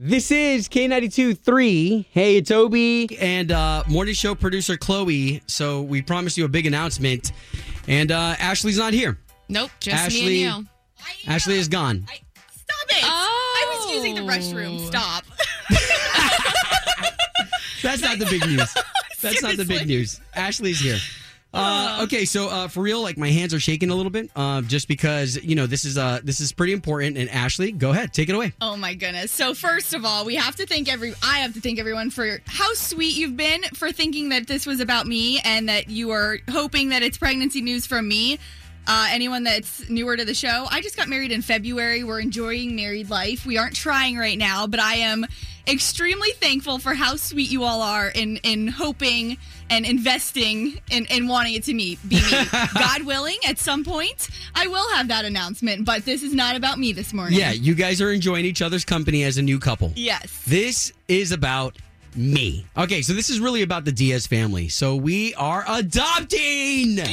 This is K92.3. Hey, it's Obi. And morning show producer Chloe. So we promised you a big announcement. And Ashley's not here. Nope, just Ashley, me and you. Ashley is gone. Stop it. Oh. I was using the restroom. Stop. That's not the big news. That's not the big news. Ashley's here. Okay, so for real, like my hands are shaking a little bit, just because this is pretty important. And Ashley, go ahead, take it away. Oh my goodness! So first of all, I have to thank everyone for how sweet you've been for thinking that this was about me and that you are hoping that it's pregnancy news from me. Anyone that's newer to the show, I just got married in February. We're enjoying married life. We aren't trying right now, but I am extremely thankful for how sweet you all are in hoping and investing and wanting it to be me. God willing, at some point, I will have that announcement, but this is not about me this morning. Yeah, you guys are enjoying each other's company as a new couple. Yes. This is about me. Okay, so this is really about the Diaz family. So we are adopting! Yeah!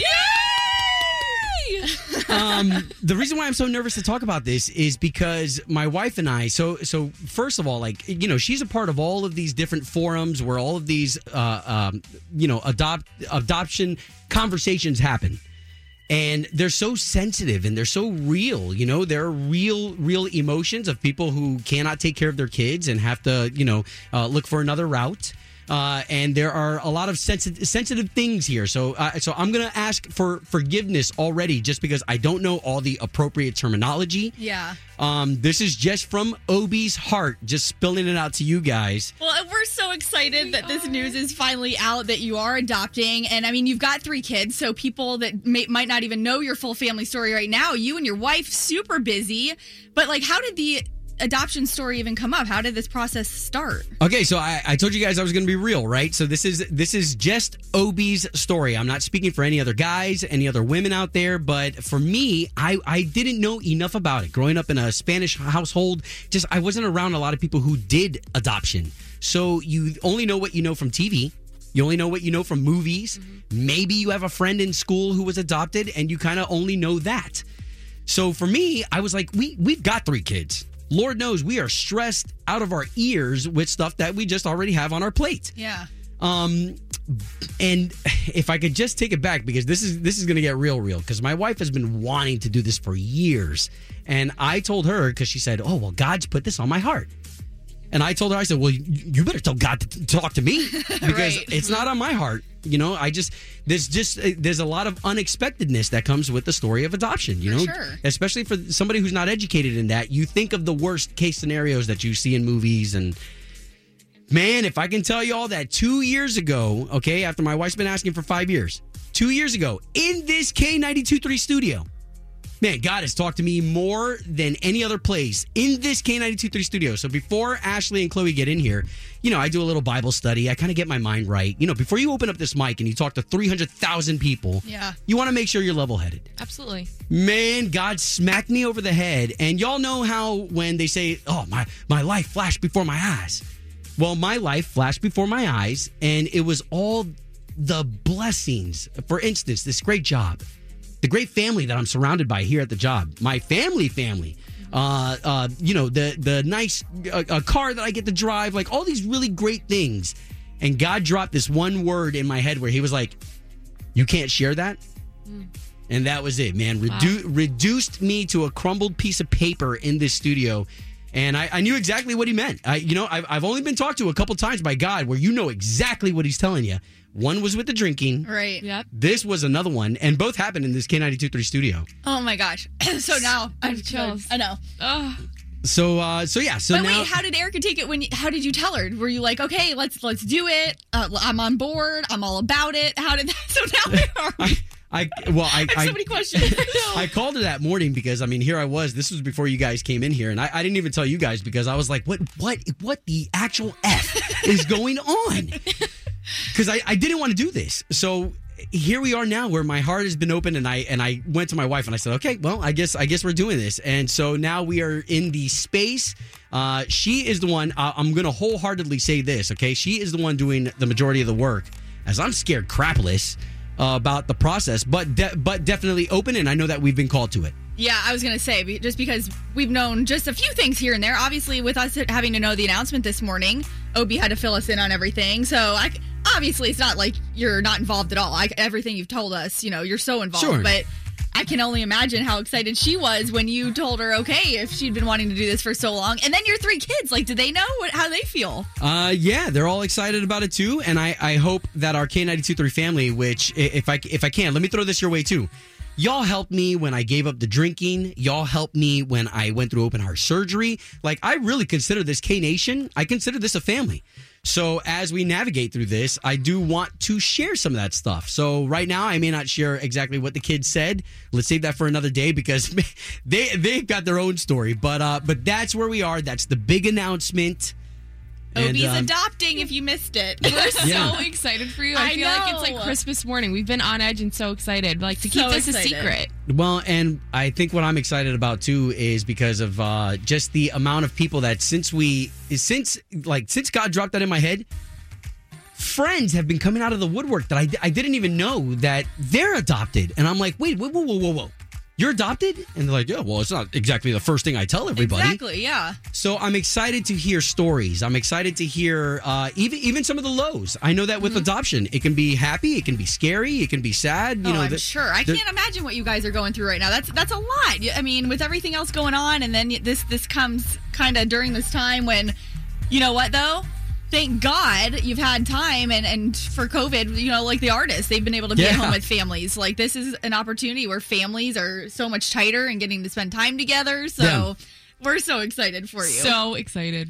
The reason why I'm so nervous to talk about this is because my wife and I, so first of all, like, you know, she's a part of all of these different forums where all of these, adoption conversations happen. And they're so sensitive and they're so real, you know, there are real emotions of people who cannot take care of their kids and have to, look for another route. And there are a lot of sensitive things here. So I'm going to ask for forgiveness already just because I don't know all the appropriate terminology. Yeah. This is just from Obi's heart, just spilling it out to you guys. Well, we're so excited that this news is finally out that you are adopting. And I mean, you've got 3 kids, so people that might not even know your full family story right now, you and your wife, super busy. But like, how did the adoption story even come up? How did this process start? Okay, so I told you guys I was going to be real, right? So this is just Obi's story. I'm not speaking for any other guys, any other women out there, but for me, I didn't know enough about it. Growing up in a Spanish household, I wasn't around a lot of people who did adoption. So you only know what you know from TV. You only know what you know from movies. Mm-hmm. Maybe you have a friend in school who was adopted and you kind of only know that. So for me, I was like, we've got 3 kids. Lord knows we are stressed out of our ears with stuff that we just already have on our plate. Yeah. And if I could just take it back, because this is going to get real, because my wife has been wanting to do this for years. And I told her, because she said, oh, well, God's put this on my heart. And I told her, I said, well, you better tell God to talk to me, because right. It's not on my heart. You know, there's a lot of unexpectedness that comes with the story of adoption, you know, sure. Especially for somebody who's not educated in that. You think of the worst case scenarios that you see in movies. And man, if I can tell you all that 2 years ago, okay, after my wife's been asking for 5 years, 2 years ago in this K92.3 studio, man, God has talked to me more than any other place in this K92.3 studio. So before Ashley and Chloe get in here, you know, I do a little Bible study. I kind of get my mind right. You know, before you open up this mic and you talk to 300,000 people, yeah, you want to make sure you're level-headed. Absolutely. Man, God smacked me over the head. And y'all know how when they say, oh, my life flashed before my eyes. Well, my life flashed before my eyes, and it was all the blessings. For instance, this great job. The great family that I'm surrounded by here at the job, my family, the nice car that I get to drive, like all these really great things. And God dropped this one word in my head where he was like, you can't share that. Mm. And that was it, man. Wow. Reduced me to a crumbled piece of paper in this studio. And I knew exactly what he meant. I've only been talked to a couple times by God where you know exactly what he's telling you. One was with the drinking. Right. Yep. This was another one. And both happened in this K92.3 studio. Oh, my gosh. So now I'm chills. I know. Oh. So yeah. So but now, wait, how did Erica take it? How did you tell her? Were you like, okay, let's do it. I'm on board. I'm all about it. How did that? So now we are. I have so many questions. I called her that morning because, I mean, here I was. This was before you guys came in here. And I didn't even tell you guys because I was like, what the actual F is going on? Because I didn't want to do this. So here we are now where my heart has been open, and I went to my wife and I said, okay, well, I guess we're doing this. And so now we are in the space. She is the one, I'm going to wholeheartedly say this, okay? She is the one doing the majority of the work, as I'm scared crapless about the process, but definitely open, and I know that we've been called to it. Yeah, I was going to say, just because we've known just a few things here and there. Obviously, with us having to know the announcement this morning, Obi had to fill us in on everything. So, obviously, it's not like you're not involved at all. Everything you've told us, you're so involved. Sure. But I can only imagine how excited she was when you told her, okay, if she'd been wanting to do this for so long. And then your three kids, do they know how they feel? Yeah, they're all excited about it, too. And I hope that our K92.3 family, which, if I can, let me throw this your way, too. Y'all helped me when I gave up the drinking. Y'all helped me when I went through open heart surgery. I really consider this K-Nation. I consider this a family. So as we navigate through this, I do want to share some of that stuff. So right now, I may not share exactly what the kids said. Let's save that for another day because they've got their own story. But that's where we are. That's the big announcement. Obi's adopting if you missed it. We're so excited for you. I feel like it's like Christmas morning. We've been on edge and so excited. To keep this a secret. Well, and I think what I'm excited about too is because of just the amount of people that since God dropped that in my head, friends have been coming out of the woodwork that I didn't even know that they're adopted. And I'm like, wait, whoa. You're adopted? And they're like, yeah, well, it's not exactly the first thing I tell everybody. Exactly, yeah. So I'm excited to hear stories. I'm excited to hear even some of the lows. I know that with adoption, it can be happy, it can be scary, it can be sad. I'm sure. I can't imagine what you guys are going through right now. That's a lot. I mean, with everything else going on, and then this comes kind of during this time when, you know what, though? Thank God you've had time and for COVID, the artists, they've been able to be at home with families. This is an opportunity where families are so much tighter and getting to spend time together. So we're so excited for you. So excited.